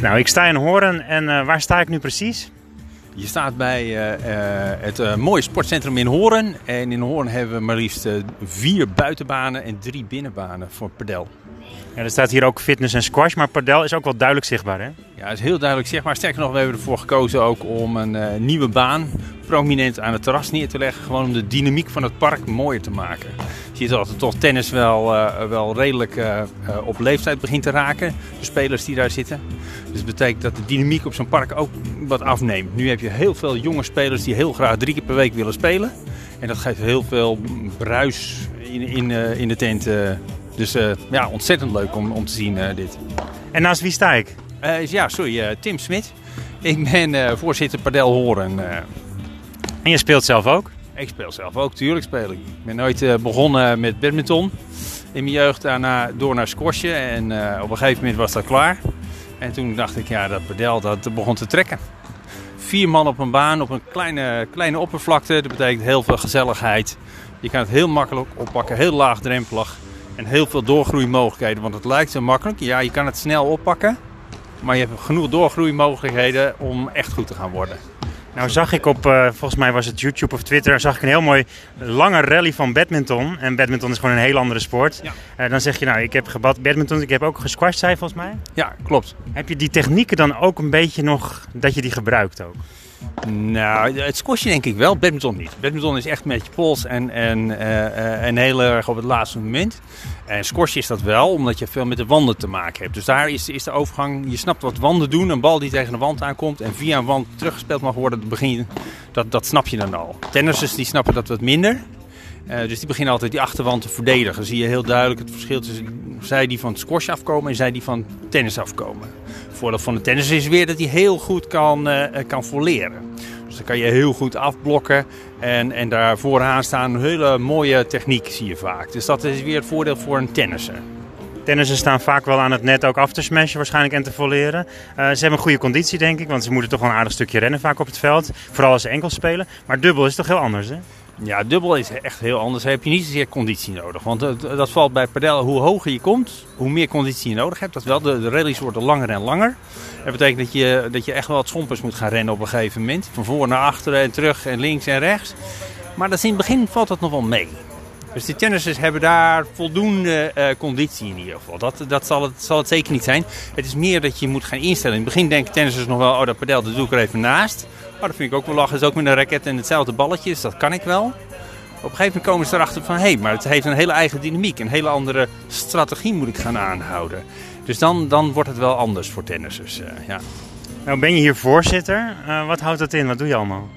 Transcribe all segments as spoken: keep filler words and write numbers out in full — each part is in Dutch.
Nou, ik sta in Hoorn en uh, waar sta ik nu precies? Je staat bij uh, uh, het uh, mooie sportcentrum in Hoorn. En in Hoorn hebben we maar liefst uh, vier buitenbanen en drie binnenbanen voor padel. Ja, er staat hier ook fitness en squash, maar padel is ook wel duidelijk zichtbaar, hè? Ja, is heel duidelijk zichtbaar. Sterker nog, we hebben ervoor gekozen ook om een uh, nieuwe baan prominent aan het terras neer te leggen. Gewoon om de dynamiek van het park mooier te maken. Je ziet dat er toch tennis wel, uh, wel redelijk uh, uh, op leeftijd begint te raken. De spelers die daar zitten. Dus dat betekent dat de dynamiek op zo'n park ook wat afneemt. Nu heb je heel veel jonge spelers die heel graag drie keer per week willen spelen. En dat geeft heel veel bruis in, in, uh, in de tent. Uh, Dus uh, ja, ontzettend leuk om, om te zien uh, dit. En naast wie sta ik? Uh, ja, sorry, uh, Tim Smit. Ik ben uh, voorzitter Padel Hoorn. Uh. En je speelt zelf ook? Ik speel zelf ook, tuurlijk speel ik. Ik ben ooit uh, begonnen met badminton. In mijn jeugd daarna door naar squashen. En uh, op een gegeven moment was dat klaar. En toen dacht ik, ja, dat padel dat begon te trekken. Vier man op een baan, op een kleine, kleine oppervlakte. Dat betekent heel veel gezelligheid. Je kan het heel makkelijk oppakken, heel laagdrempelig. En heel veel doorgroeimogelijkheden, want het lijkt zo makkelijk. Ja, je kan het snel oppakken, maar je hebt genoeg doorgroeimogelijkheden om echt goed te gaan worden. Nou zag ik op, uh, volgens mij was het YouTube of Twitter, zag ik een heel mooi lange rally van badminton. En badminton is gewoon een heel andere sport. Ja. Uh, dan zeg je, nou, ik heb gebad badminton, ik heb ook gesquashed, zei volgens mij. Ja, klopt. Heb je die technieken dan ook een beetje nog, dat je die gebruikt ook? Nou, het squashje denk ik wel, badminton niet. Badminton is echt met je pols en, en, uh, en heel erg op het laatste moment. En squashje is dat wel, omdat je veel met de wanden te maken hebt. Dus daar is, is de overgang, je snapt wat wanden doen, een bal die tegen de wand aankomt en via een wand teruggespeeld mag worden, dat, begin, dat, dat snap je dan al. Tennissers die snappen dat wat minder, uh, dus die beginnen altijd die achterwand te verdedigen. Dan zie je heel duidelijk het verschil tussen zij die van het squash afkomen en zij die van tennis afkomen. Het voordeel van de tennis is weer dat hij heel goed kan, uh, kan volleren. Dus dan kan je heel goed afblokken en, en daar vooraan staan een hele mooie techniek zie je vaak. Dus dat is weer het voordeel voor een tennisser. Tennissers staan vaak wel aan het net ook af te smashen waarschijnlijk en te volleren. Uh, ze hebben een goede conditie denk ik, want ze moeten toch wel een aardig stukje rennen vaak op het veld. Vooral als ze enkel spelen. Maar dubbel is toch heel anders, hè? Ja, dubbel is echt heel anders. Daar heb je niet zozeer conditie nodig. Want dat valt bij padel. Hoe hoger je komt, hoe meer conditie je nodig hebt. Dat wel. De, de rallies worden langer en langer. Dat betekent dat je, dat je echt wel wat schompers moet gaan rennen op een gegeven moment. Van voor naar achteren en terug en links en rechts. Maar dat is in het begin valt dat nog wel mee. Dus die tennissers hebben daar voldoende uh, conditie in ieder geval. Dat, dat zal, het, zal het zeker niet zijn. Het is meer dat je moet gaan instellen. In het begin denken tennissers nog wel, oh dat padel, dat doe ik er even naast. Maar dat vind ik ook wel lachen. Dat is ook met een racket en hetzelfde balletje, dus dat kan ik wel. Op een gegeven moment komen ze erachter van, hé, hey, maar het heeft een hele eigen dynamiek. Een hele andere strategie moet ik gaan aanhouden. Dus dan, dan wordt het wel anders voor tennissers, uh, ja. Nou ben je hier voorzitter. Uh, wat houdt dat in? Wat doe je allemaal?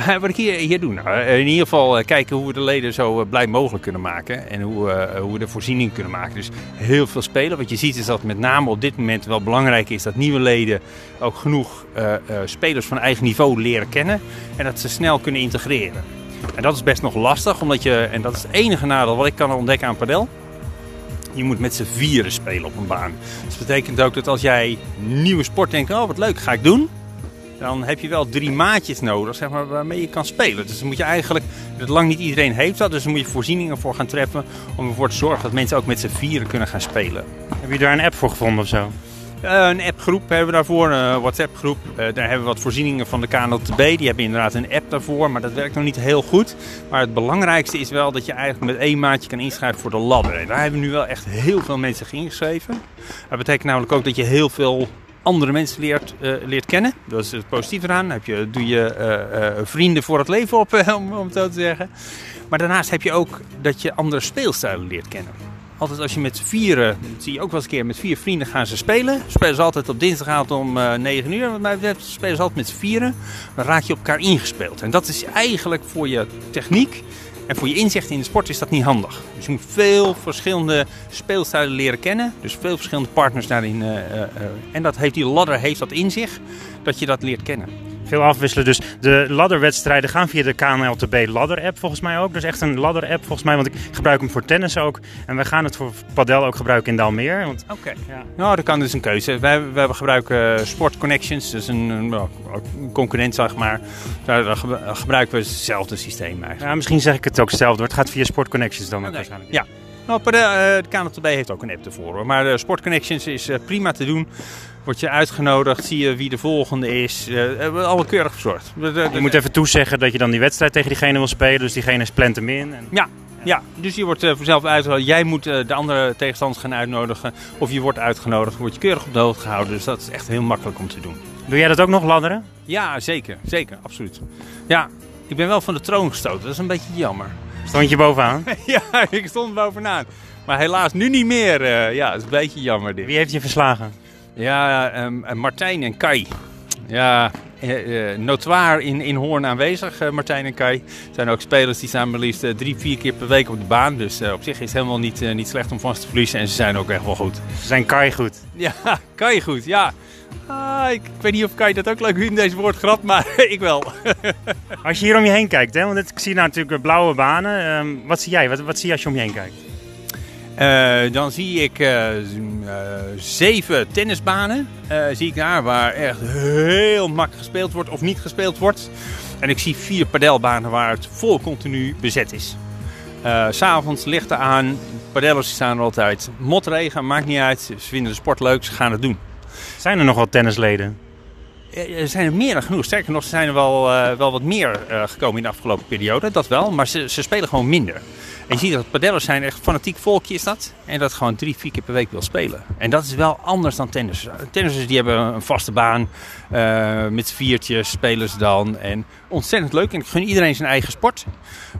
Uh, wat ik hier, hier doe? Nou, in ieder geval uh, kijken hoe we de leden zo uh, blij mogelijk kunnen maken. En hoe, uh, hoe we de voorziening kunnen maken. Dus heel veel spelen. Wat je ziet is dat met name op dit moment wel belangrijk is dat nieuwe leden ook genoeg uh, uh, spelers van eigen niveau leren kennen. En dat ze snel kunnen integreren. En dat is best nog lastig. Omdat je, en dat is het enige nadeel wat ik kan ontdekken aan padel. Je moet met z'n vieren spelen op een baan. Dus dat betekent ook dat als jij nieuwe sport denkt, oh wat leuk, ga ik doen. Dan heb je wel drie maatjes nodig zeg maar, waarmee je kan spelen. Dus dan moet je eigenlijk, dat lang niet iedereen heeft dat, dus dan moet je voorzieningen voor gaan treffen om ervoor te zorgen dat mensen ook met z'n vieren kunnen gaan spelen. Heb je daar een app voor gevonden of zo? Uh, een appgroep hebben we daarvoor, een WhatsApp-groep. Uh, daar hebben we wat voorzieningen van de K N L T B. Die hebben inderdaad een app daarvoor, maar dat werkt nog niet heel goed. Maar het belangrijkste is wel dat je eigenlijk met één maatje kan inschrijven voor de ladder. En daar hebben we nu wel echt heel veel mensen ingeschreven. Dat betekent namelijk ook dat je heel veel andere mensen leert, uh, leert kennen. Dat is het positief eraan. Dan heb je, doe je uh, uh, vrienden voor het leven op, uh, om, om het zo te zeggen. Maar daarnaast heb je ook dat je andere speelstijlen leert kennen. Altijd als je met vieren, dat zie je ook wel eens een keer, met vier vrienden gaan ze spelen. Spelen ze altijd op dinsdagavond om uh, negen uur. Wat mij betreft spelen ze altijd met z'n vieren. Dan raak je op elkaar ingespeeld. En dat is eigenlijk voor je techniek en voor je inzicht in de sport is dat niet handig. Dus je moet veel verschillende speelstijlen leren kennen. Dus veel verschillende partners daarin. Uh, uh, uh. En dat heeft, die ladder heeft dat in zich, dat je dat leert kennen. Veel afwisselen. Dus de ladderwedstrijden gaan via de K N L T B ladder-app volgens mij ook. Dus echt een ladder-app volgens mij, want ik gebruik hem voor tennis ook. En wij gaan het voor padel ook gebruiken in Daalmeer. Want Oké, okay. ja. nou dat kan dus een keuze. Wij, wij gebruiken uh, Sport Connections, dus een, een, een concurrent zeg maar. Daar, daar gebruiken we hetzelfde systeem eigenlijk. Ja, misschien zeg ik het ook hetzelfde, maar het gaat via Sport Connections dan ook nee. waarschijnlijk. Ja, nou, padel, uh, de K N L T B heeft ook een app ervoor hoor. Maar uh, Sport Connections is uh, prima te doen. Word je uitgenodigd, zie je wie de volgende is. Uh, we hebben alle keurig verzorgd. Je moet even toezeggen dat je dan die wedstrijd tegen diegene wil spelen. Dus diegene plant hem in. En... Ja. Ja, dus je wordt uh, vanzelf uitgenodigd. Jij moet uh, de andere tegenstanders gaan uitnodigen. Of je wordt uitgenodigd, word je keurig op de hoogte gehouden. Dus dat is echt heel makkelijk om te doen. Doe jij dat ook nog, ladderen? Ja, zeker. Zeker, absoluut. Ja, ik ben wel van de troon gestoten. Dat is een beetje jammer. Stond je bovenaan? Ja, ik stond bovenaan. Maar helaas nu niet meer. Uh, ja, dat is een beetje jammer dit. Wie heeft je verslagen? Ja, um, Martijn en Kai. Ja... Uh, notoir in, in Hoorn aanwezig, uh, Martijn en Kai. Er zijn ook spelers die staan maar liefst uh, drie, vier keer per week op de baan. Dus uh, op zich is het helemaal niet, uh, niet slecht om vast te verliezen. En ze zijn ook echt wel goed. Ze zijn Kai goed. Ja, Kai goed, ja. Ah, ik, ik weet niet of Kai dat ook leuk vindt, deze woordgrap, maar ik wel. Als je hier om je heen kijkt, hè, want ik zie nou natuurlijk blauwe banen. Um, wat zie jij? Wat, wat zie je als je om je heen kijkt? Uh, dan zie ik uh, uh, zeven tennisbanen uh, zie ik daar, waar echt heel makkelijk gespeeld wordt of niet gespeeld wordt. En ik zie vier padelbanen waar het vol continu bezet is. Uh, 's avonds lichten aan, padellers staan er altijd. Motregen, maakt niet uit, ze vinden de sport leuk, ze gaan het doen. Zijn er nog wat tennisleden? Er zijn er meer dan genoeg. Sterker nog, er zijn er wel, uh, wel wat meer uh, gekomen in de afgelopen periode. Dat wel, maar ze, ze spelen gewoon minder. En je ziet dat padellers zijn echt fanatiek volkje is dat. En dat gewoon drie, vier keer per week wil spelen. En dat is wel anders dan tennissers. Tennissers die hebben een vaste baan. Uh, met viertjes spelen ze dan. En ontzettend leuk. En ik gun iedereen zijn eigen sport.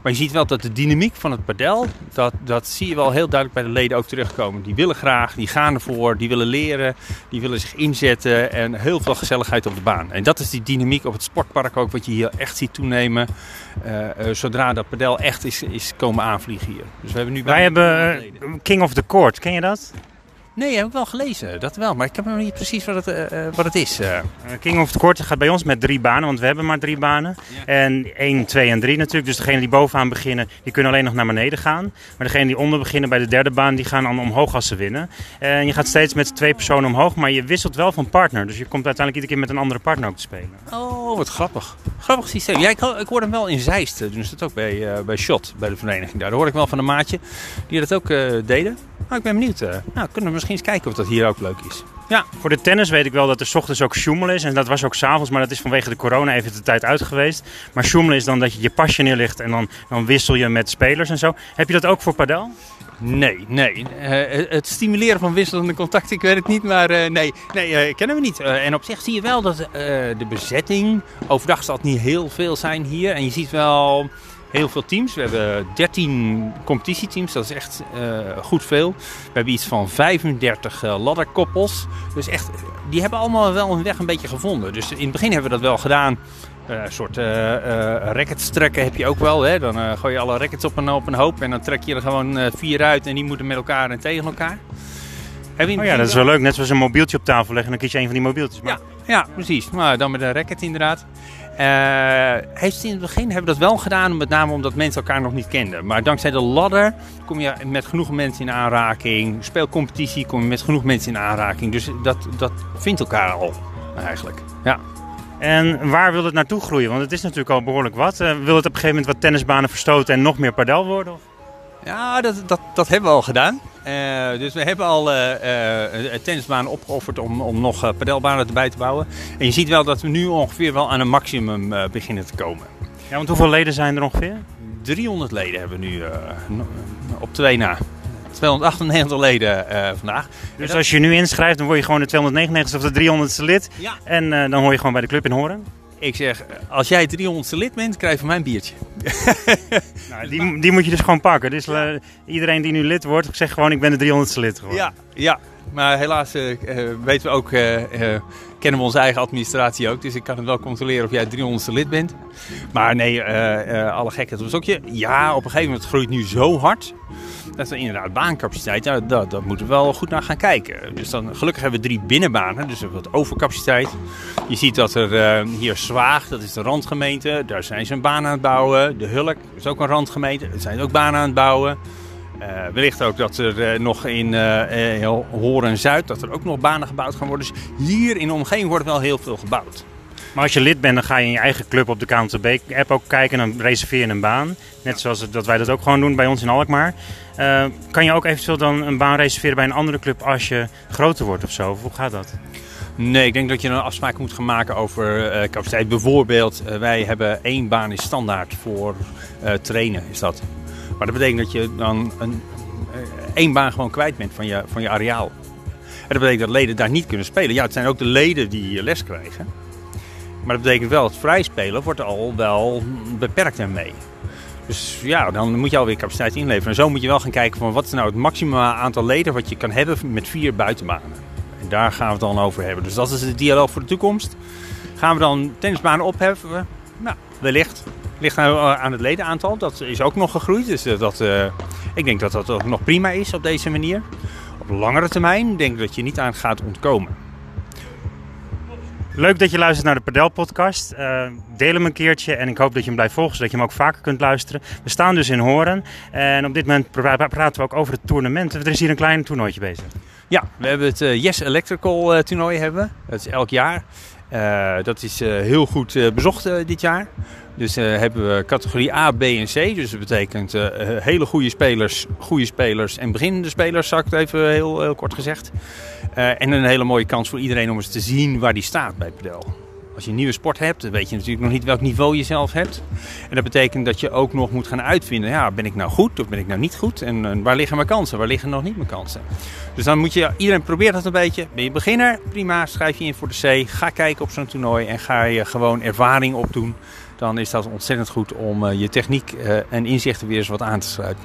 Maar je ziet wel dat de dynamiek van het padel... Dat, dat zie je wel heel duidelijk bij de leden ook terugkomen. Die willen graag, die gaan ervoor, die willen leren. Die willen zich inzetten. En heel veel gezelligheid op de baan. En dat is die dynamiek op het sportpark ook. Wat je hier echt ziet toenemen. Uh, uh, zodra dat padel echt is, is komen aanvliegen. Hier. Dus we hebben nu Wij hebben uh, King of the Court, ken je dat? Nee, heb ik wel gelezen, dat wel, maar ik heb nog niet precies wat het, uh, wat het is. Uh, King of the Court gaat bij ons met drie banen, want we hebben maar drie banen. Ja. En één, twee en drie natuurlijk, dus degenen die bovenaan beginnen, die kunnen alleen nog naar beneden gaan. Maar degenen die onder beginnen bij de derde baan, die gaan dan omhoog als ze winnen. En je gaat steeds met twee personen omhoog, maar je wisselt wel van partner. Dus je komt uiteindelijk iedere keer met een andere partner ook te spelen. Oh, wat grappig. Grappig systeem. Ja, ik, ik hoor hem wel in Zeist, doen ze dat ook bij, uh, bij SHOT, bij de vereniging. Daar hoor ik wel van een maatje die dat ook uh, deden. Oh, ik ben benieuwd. Uh, nou, kunnen we misschien eens kijken of dat hier ook leuk is. Ja. Voor de tennis weet ik wel dat er 's ochtends ook schoemel is. En dat was ook 's avonds, maar dat is vanwege de corona even de tijd uit geweest. Maar schoemel is dan dat je je pasje neerlegt en dan, dan wissel je met spelers en zo. Heb je dat ook voor padel? Nee, nee. Uh, het stimuleren van wisselende contacten, ik weet het niet, maar uh, nee, nee uh, kennen we niet. Uh, en op zich zie je wel dat uh, de bezetting, overdag zal het niet heel veel zijn hier. En je ziet wel... Heel veel teams. We hebben dertien competitieteams. Dat is echt uh, goed veel. We hebben iets van vijfendertig uh, ladderkoppels. Dus echt, die hebben allemaal wel hun weg een beetje gevonden. Dus in het begin hebben we dat wel gedaan. Een uh, soort uh, uh, rackets trekken heb je ook wel. Hè? Dan uh, gooi je alle rackets op een, op een hoop. En dan trek je er gewoon uh, vier uit. En die moeten met elkaar en tegen elkaar. Oh ja, dat is wel leuk. Net zoals een mobieltje op tafel leggen. Dan kies je een van die mobieltjes. Maar... Ja, ja, precies. Maar dan met een racket inderdaad. Uh, heeft in het begin hebben we dat wel gedaan, met name omdat mensen elkaar nog niet kenden. Maar dankzij de ladder kom je met genoeg mensen in aanraking. Speelcompetitie kom je met genoeg mensen in aanraking. Dus dat, dat vindt elkaar al eigenlijk. Ja. En waar wil het naartoe groeien? Want het is natuurlijk al behoorlijk wat. Uh, wil het op een gegeven moment wat tennisbanen verstoten en nog meer padel worden? Of? Ja, dat, dat, dat hebben we al gedaan. Uh, dus we hebben al uh, uh, tennisbanen opgeofferd om, om nog uh, padelbanen erbij te bouwen. En je ziet wel dat we nu ongeveer wel aan een maximum uh, beginnen te komen. Ja, want hoeveel leden zijn er ongeveer? driehonderd leden hebben we nu uh, op twee na. tweehonderdachtennegentig leden uh, vandaag. Dus dat... als je nu inschrijft, dan word je gewoon de tweehonderdnegenennegentigste of de driehonderdste lid. Ja. En uh, dan hoor je gewoon bij de club in Hoorn. Ik zeg, als jij driehonderdste lid bent, krijg je van mij een biertje. Nou, die, die moet je dus gewoon pakken. Dus uh, iedereen die nu lid wordt, zegt gewoon, ik ben de driehonderdste lid geworden. Ja, ja, maar helaas uh, weten we ook, uh, uh, kennen we onze eigen administratie ook. Dus ik kan het wel controleren of jij driehonderdste lid bent. Maar nee, uh, uh, alle gekheid op het stokje. Ja, op een gegeven moment groeit nu zo hard... Dat is inderdaad baancapaciteit, ja, dat, dat moeten we wel goed naar gaan kijken. Dus dan, gelukkig hebben we drie binnenbanen, dus we hebben wat overcapaciteit. Je ziet dat er uh, hier Zwaag, dat is de randgemeente, daar zijn ze een baan aan het bouwen. De Hulk, dat is ook een randgemeente, daar zijn ze ook banen aan het bouwen. Uh, wellicht ook dat er uh, nog in uh, uh, Hoorn-Zuid, dat er ook nog banen gebouwd gaan worden. Dus hier in de omgeving wordt wel heel veel gebouwd. Maar als je lid bent, dan ga je in je eigen club op de K N L T B-app ook kijken en dan reserveer je een baan. Net zoals dat wij dat ook gewoon doen bij ons in Alkmaar. Uh, kan je ook eventueel dan een baan reserveren bij een andere club als je groter wordt ofzo? Hoe gaat dat? Nee, ik denk dat je een afspraak moet gaan maken over uh, capaciteit. Bijvoorbeeld, uh, wij hebben één baan is standaard voor uh, trainen, is dat. Maar dat betekent dat je dan een, uh, één baan gewoon kwijt bent van je, van je areaal. En dat betekent dat leden daar niet kunnen spelen. Ja, het zijn ook de leden die les krijgen. Maar dat betekent wel, het vrijspelen wordt al wel beperkt ermee. Dus ja, dan moet je alweer capaciteit inleveren. En zo moet je wel gaan kijken van wat is nou het maximum aantal leden wat je kan hebben met vier buitenbanen. En daar gaan we het dan over hebben. Dus dat is de dialoog voor de toekomst. Gaan we dan tennisbanen opheffen? Nou, wellicht. Ligt aan het ledenaantal. Dat is ook nog gegroeid. Dus dat, uh, ik denk dat dat ook nog prima is op deze manier. Op langere termijn denk ik dat je niet aan gaat ontkomen. Leuk dat je luistert naar de Padel Podcast. Uh, deel hem een keertje en ik hoop dat je hem blijft volgen, zodat je hem ook vaker kunt luisteren. We staan dus in Hoorn en op dit moment praten we ook over het toernooi. Er is hier een klein toernooitje bezig. Ja, we hebben het uh, Yesss Electrical uh, toernooi hebben. Dat is elk jaar. Uh, dat is uh, heel goed uh, bezocht uh, dit jaar. Dus uh, hebben we categorie A, B en C. Dus dat betekent uh, hele goede spelers, goede spelers en beginnende spelers, zou ik het even heel, heel kort gezegd. Uh, en een hele mooie kans voor iedereen om eens te zien waar die staat bij padel. Als je een nieuwe sport hebt, dan weet je natuurlijk nog niet welk niveau je zelf hebt. En dat betekent dat je ook nog moet gaan uitvinden, ja, ben ik nou goed of ben ik nou niet goed? En, en waar liggen mijn kansen, waar liggen nog niet mijn kansen? Dus dan moet je, iedereen probeert dat een beetje. Ben je beginner? Prima, schrijf je in voor de C. Ga kijken op zo'n toernooi en ga je gewoon ervaring opdoen. Dan is dat ontzettend goed om uh, je techniek uh, en inzichten weer eens wat aan te sluiten.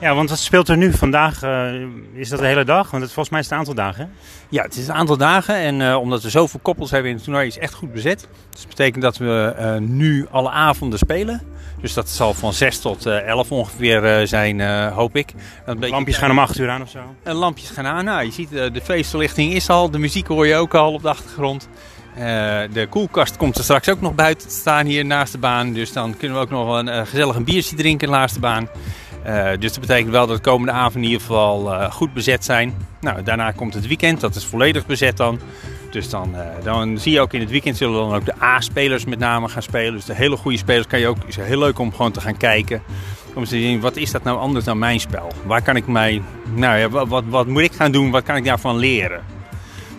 Ja, want wat speelt er nu vandaag? Uh, is dat de hele dag? Want het, volgens mij is het een aantal dagen, hè? Ja, het is een aantal dagen. En uh, omdat we zoveel koppels hebben in het toernooi, is het echt goed bezet. Dus dat betekent dat we uh, nu alle avonden spelen. Dus dat zal van zes tot uh, elf ongeveer uh, zijn, uh, hoop ik. Dat beetje, lampjes gaan om acht uur aan of zo? Uh, lampjes gaan aan. Nou, je ziet, uh, de feestverlichting is al. De muziek hoor je ook al op de achtergrond. Uh, de koelkast komt er straks ook nog buiten te staan hier naast de baan. Dus dan kunnen we ook nog een uh, gezellig een biertje drinken naast de baan. Uh, dus dat betekent wel dat de komende avond in ieder geval uh, goed bezet zijn. Nou, daarna komt het weekend, dat is volledig bezet dan. Dus dan, uh, dan zie je ook in het weekend zullen dan ook de A-spelers met name gaan spelen. Dus de hele goede spelers kan je ook, is heel leuk om gewoon te gaan kijken. Om te zien, wat is dat nou anders dan mijn spel? Waar kan ik mij, nou ja, wat, wat, wat moet ik gaan doen? Wat kan ik daarvan leren?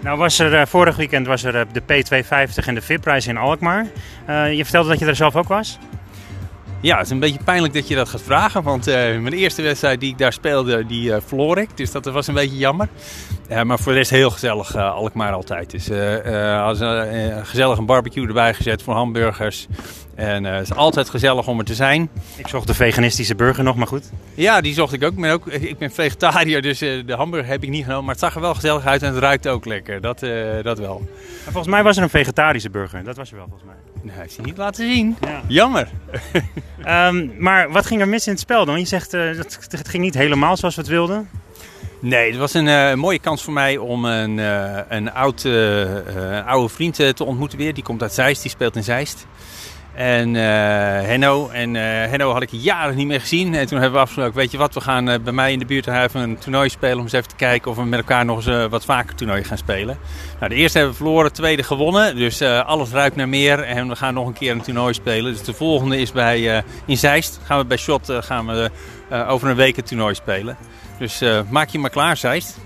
Nou was er, uh, vorig weekend was er uh, de P tweehonderdvijftig en de V I P-prijs in Alkmaar. Uh, je vertelde dat je er zelf ook was? Ja, het is een beetje pijnlijk dat je dat gaat vragen, want uh, mijn eerste wedstrijd die ik daar speelde, die uh, verloor ik. Dus dat was een beetje jammer. Uh, maar voor de rest heel gezellig, uh, Alkmaar altijd. Dus uh, uh, als, uh, uh, gezellig een barbecue erbij gezet voor hamburgers. En uh, het is altijd gezellig om er te zijn. Ik zocht de veganistische burger nog, maar goed. Ja, die zocht ik ook. Ik ben, ook, ik ben vegetariër, dus uh, de hamburger heb ik niet genomen. Maar het zag er wel gezellig uit en het ruikt ook lekker. Dat, uh, dat wel. Maar volgens mij was er een vegetarische burger. Dat was je wel, volgens mij. Nou, ik zie niet laten zien. Ja. Jammer. um, maar wat ging er mis in het spel dan? Je zegt, uh, dat, het ging niet helemaal zoals we het wilden. Nee, het was een uh, mooie kans voor mij om een, uh, een oud, uh, uh, oude vriend uh, te ontmoeten weer. Die komt uit Zeist, die speelt in Zeist. En uh, Henno. En uh, Henno had ik jaren niet meer gezien. En toen hebben we afgesproken, weet je wat, we gaan uh, bij mij in de buurt even een toernooi spelen. Om eens even te kijken of we met elkaar nog eens uh, wat vaker toernooi gaan spelen. Nou, de eerste hebben we verloren, de tweede gewonnen. Dus uh, alles ruikt naar meer. En we gaan nog een keer een toernooi spelen. Dus de volgende is bij, uh, in Zeist. Gaan we bij SHOT uh, gaan we, uh, over een week een toernooi spelen. Dus uh, maak je maar klaar, Zeist.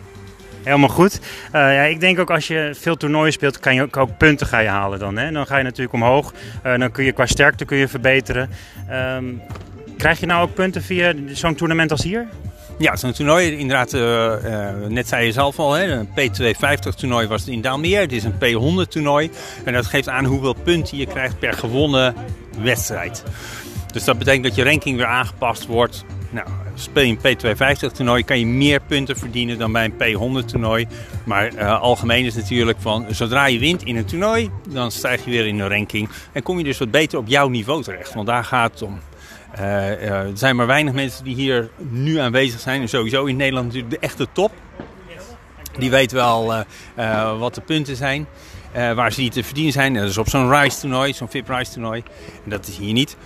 Helemaal goed. Uh, ja, ik denk ook als je veel toernooien speelt, kan je ook, ook punten ga je halen dan. Hè? Dan ga je natuurlijk omhoog. Uh, dan kun je qua sterkte kun je verbeteren. Um, krijg je nou ook punten via zo'n toernooi als hier? Ja, zo'n toernooi. Inderdaad, uh, uh, net zei je zelf al, hè, een P tweehonderdvijftig toernooi was het in Daalmeer. Het is een P honderd toernooi. En dat geeft aan hoeveel punten je krijgt per gewonnen wedstrijd. Dus dat betekent dat je ranking weer aangepast wordt. Nou, speel je een P tweehonderdvijftig toernooi, kan je meer punten verdienen dan bij een P honderd toernooi. Maar uh, algemeen is natuurlijk van, zodra je wint in een toernooi, dan stijg je weer in de ranking. En kom je dus wat beter op jouw niveau terecht, want daar gaat het om. Uh, uh, er zijn maar weinig mensen die hier nu aanwezig zijn. En sowieso in Nederland natuurlijk de echte top. Die weten wel uh, uh, wat de punten zijn. Uh, waar ze die te verdienen zijn. Dat is op zo'n Rise toernooi, zo'n V I P Rise toernooi. En dat is hier niet.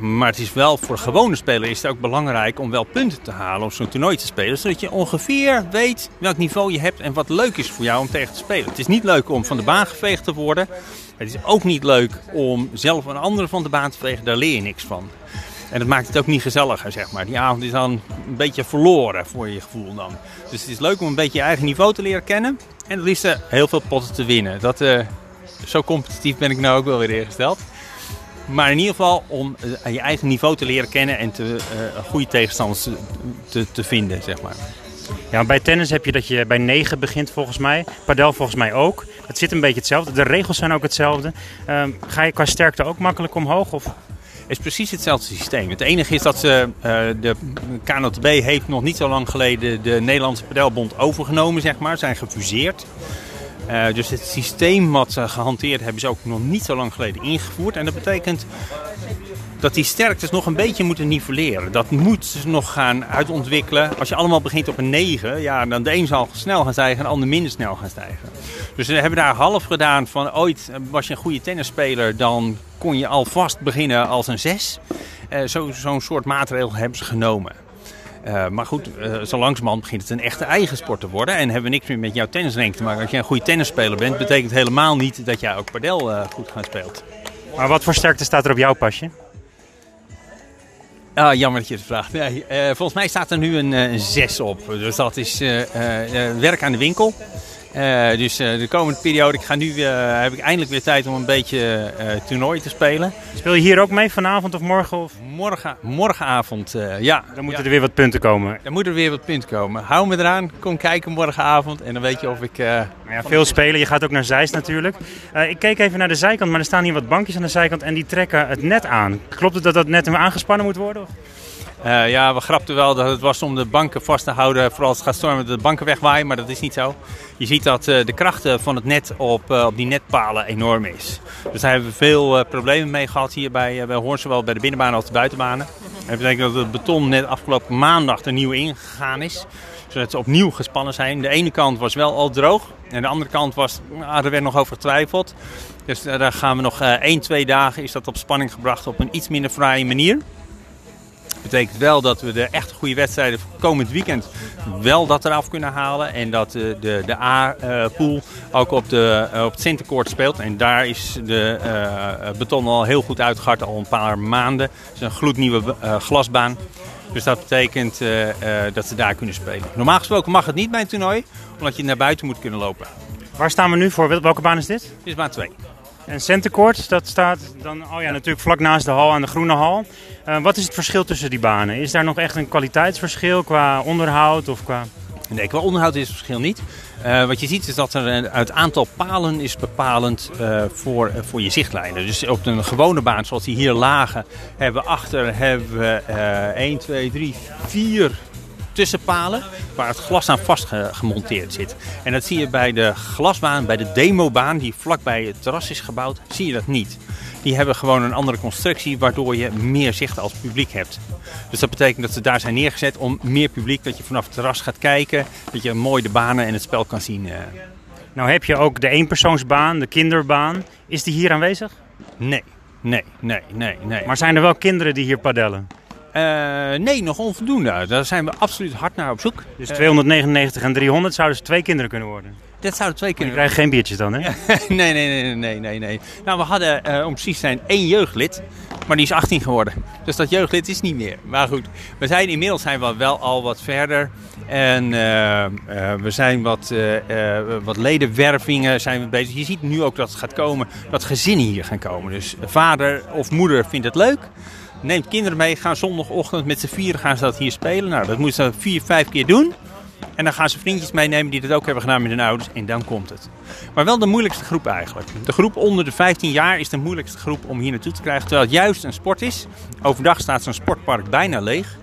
Maar het is wel voor gewone spelers is het ook belangrijk om wel punten te halen om zo'n toernooi te spelen. Zodat je ongeveer weet welk niveau je hebt en wat leuk is voor jou om tegen te spelen. Het is niet leuk om van de baan geveegd te worden. Het is ook niet leuk om zelf een andere van de baan te vegen. Daar leer je niks van. En dat maakt het ook niet gezelliger, zeg maar. Die avond is dan een beetje verloren voor je gevoel dan. Dus het is leuk om een beetje je eigen niveau te leren kennen. En het liefst heel veel potten te winnen. Dat, uh, zo competitief ben ik nou ook wel weer ingesteld. Maar in ieder geval om uh, je eigen niveau te leren kennen en te, uh, goede tegenstanders te, te, te vinden, zeg maar. Ja, bij tennis heb je dat je bij negen begint volgens mij. Padel volgens mij ook. Het zit een beetje hetzelfde. De regels zijn ook hetzelfde. Uh, ga je qua sterkte ook makkelijk omhoog? Of? Het is precies hetzelfde systeem. Het enige is dat ze, uh, de K N L T B heeft nog niet zo lang geleden de Nederlandse Padelbond overgenomen, zeg maar. Zijn gefuseerd. Uh, dus het systeem wat ze gehanteerd hebben is ook nog niet zo lang geleden ingevoerd. En dat betekent dat die sterktes nog een beetje moeten nivelleren. Dat moet ze nog gaan uitontwikkelen. Als je allemaal begint op een negen, ja, dan de een zal snel gaan stijgen en de ander minder snel gaan stijgen. Dus we hebben daar half gedaan van ooit was je een goede tennisspeler, dan kon je alvast beginnen als een zes. Uh, zo, zo'n soort maatregel hebben ze genomen. Uh, maar goed, uh, zo langzamerhand begint het een echte eigen sport te worden. En hebben we niks meer met jouw tennisrank te maken. Als jij een goede tennisspeler bent, betekent helemaal niet dat jij ook padel uh, goed gaat spelen. Maar wat voor sterkte staat er op jouw pasje? Ah, jammer dat je het vraagt. Nee, uh, volgens mij staat er nu een zes uh, op. Dus dat is uh, uh, werk aan de winkel. Uh, dus uh, de komende periode, ik ga nu, uh, heb ik eindelijk weer tijd om een beetje uh, toernooi te spelen. Speel je hier ook mee vanavond of morgen? Of? Morgen, morgenavond, uh, ja. Dan moeten ja. er weer wat punten komen. Dan moeten er weer wat punten komen. Hou me eraan, kom kijken morgenavond en dan weet je of ik... Uh, ja, veel spelen, je gaat ook naar Zeist natuurlijk. Uh, ik keek even naar de zijkant, maar er staan hier wat bankjes aan de zijkant en die trekken het net aan. Klopt het dat dat net aangespannen moet worden? Of? Uh, ja, we grapten wel dat het was om de banken vast te houden, vooral als het gaat stormen, de banken wegwaaien, maar dat is niet zo. Je ziet dat uh, de krachten van het net op, uh, op die netpalen enorm is. Dus daar hebben we veel uh, problemen mee gehad hier bij, uh, bij Hoorn, zowel bij de binnenbanen als de buitenbanen. Dat betekent dat het beton net afgelopen maandag er nieuw ingegaan is, zodat ze opnieuw gespannen zijn. De ene kant was wel al droog en de andere kant was, ah, er werd nog over getwijfeld. Dus uh, daar gaan we nog uh, één, twee dagen is dat op spanning gebracht op een iets minder fraaie manier. Dat betekent wel dat we de echt goede wedstrijden komend weekend wel dat eraf kunnen halen. En dat de, de, de A-pool ook op, de, op het Sinterkoord speelt. En daar is de uh, beton al heel goed uitgehard, al een paar maanden. Het is een gloednieuwe uh, glasbaan. Dus dat betekent uh, uh, dat ze daar kunnen spelen. Normaal gesproken mag het niet bij een toernooi, omdat je naar buiten moet kunnen lopen. Waar staan we nu voor? Welke baan is dit? Dit is baan twee. En centercourt, dat staat dan oh ja, natuurlijk vlak naast de hal aan de groene hal. Uh, wat is het verschil tussen die banen? Is daar nog echt een kwaliteitsverschil qua onderhoud? Of qua... Nee, qua onderhoud is het verschil niet. Uh, wat je ziet is dat er het aantal palen is bepalend uh, voor, uh, voor je zichtlijnen. Dus op een gewone baan zoals die hier lagen hebben we achter hebben we, uh, één, twee, drie, vier... tussenpalen waar het glas aan vastgemonteerd zit. En dat zie je bij de glasbaan, bij de demobaan die vlakbij het terras is gebouwd, zie je dat niet. Die hebben gewoon een andere constructie waardoor je meer zicht als publiek hebt. Dus dat betekent dat ze daar zijn neergezet om meer publiek, dat je vanaf het terras gaat kijken, dat je mooi de banen en het spel kan zien. Nou heb je ook de eenpersoonsbaan, de kinderbaan. Is die hier aanwezig? Nee, nee, nee, nee. nee. Maar zijn er wel kinderen die hier padellen? Uh, nee, nog onvoldoende. Daar zijn we absoluut hard naar op zoek. Dus tweehonderdnegenennegentig en driehonderd zouden ze twee kinderen kunnen worden? Dat zouden twee kinderen worden. Je krijgt geen biertjes dan, hè? nee, nee, nee, nee, nee, nee. Nou, we hadden uh, om precies te zijn één jeugdlid, maar die is achttien geworden. Dus dat jeugdlid is niet meer. Maar goed, we zijn, inmiddels zijn we wel al wat verder. En uh, uh, we zijn wat, uh, uh, wat ledenwervingen zijn we bezig. Je ziet nu ook dat het gaat komen, dat gezinnen hier gaan komen. Dus vader of moeder vindt het leuk. Neemt kinderen mee, gaan zondagochtend met z'n vieren gaan ze dat hier spelen. Nou, dat moeten ze vier, vijf keer doen. En dan gaan ze vriendjes meenemen die dat ook hebben gedaan met hun ouders. En dan komt het. Maar wel de moeilijkste groep eigenlijk. De groep onder de vijftien jaar is de moeilijkste groep om hier naartoe te krijgen. Terwijl het juist een sport is. Overdag staat zo'n sportpark bijna leeg.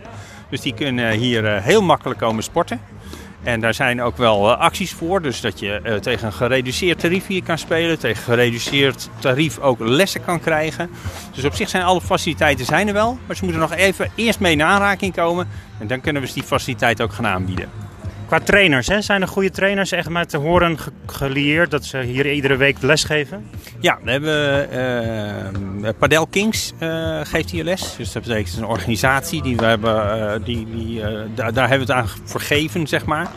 Dus die kunnen hier heel makkelijk komen sporten. En daar zijn ook wel acties voor. Dus dat je tegen een gereduceerd tarief hier kan spelen. Tegen een gereduceerd tarief ook lessen kan krijgen. Dus op zich zijn alle faciliteiten zijn er wel. Maar ze moeten nog even eerst mee in aanraking komen. En dan kunnen we ze die faciliteit ook gaan aanbieden. Qua trainers, hè? Zijn er goede trainers echt met de Hoorn ge- gelieerd dat ze hier iedere week les geven? Ja, we hebben uh, Padel Kings uh, geeft hier les. Dus dat betekent een organisatie, die we hebben, uh, die, die, uh, daar, daar hebben we het aan vergeven, zeg maar,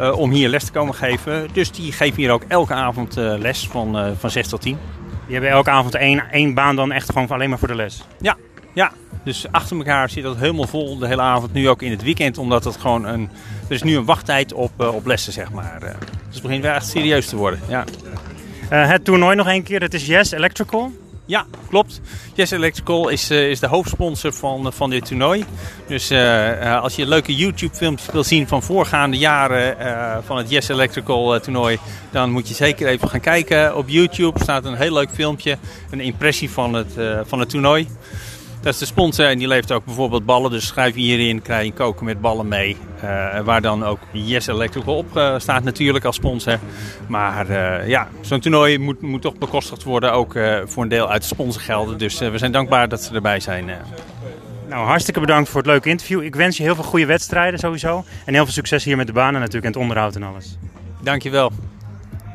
uh, om hier les te komen geven. Dus die geven hier ook elke avond uh, les van, uh, van zes tot tien. Die hebben elke avond één, één baan dan echt gewoon alleen maar voor de les? Ja, ja. Dus achter elkaar zit dat helemaal vol de hele avond, nu ook in het weekend, omdat dat gewoon een... Er is nu een wachttijd op, uh, op lessen, zeg maar. Uh, dus het begint wel echt serieus te worden, ja. Uh, het toernooi nog één keer, het is Yesss Electrical. Ja, klopt. Yesss Electrical is, uh, is de hoofdsponsor van, uh, van dit toernooi. Dus uh, uh, als je leuke YouTube-filmpjes wil zien van voorgaande jaren uh, van het Yesss Electrical uh, toernooi, dan moet je zeker even gaan kijken. Op YouTube staat een heel leuk filmpje, een impressie van het, uh, van het toernooi. Dat is de sponsor en die levert ook bijvoorbeeld ballen. Dus schrijf je hierin, krijg je een koker met ballen mee. Uh, waar dan ook Yesss Electrical op uh, staat natuurlijk als sponsor. Maar uh, ja, zo'n toernooi moet, moet toch bekostigd worden. Ook uh, voor een deel uit sponsorgelden. Dus uh, we zijn dankbaar dat ze erbij zijn. Uh. Nou, hartstikke bedankt voor het leuke interview. Ik wens je heel veel goede wedstrijden sowieso. En heel veel succes hier met de banen natuurlijk en het onderhoud en alles. Dankjewel.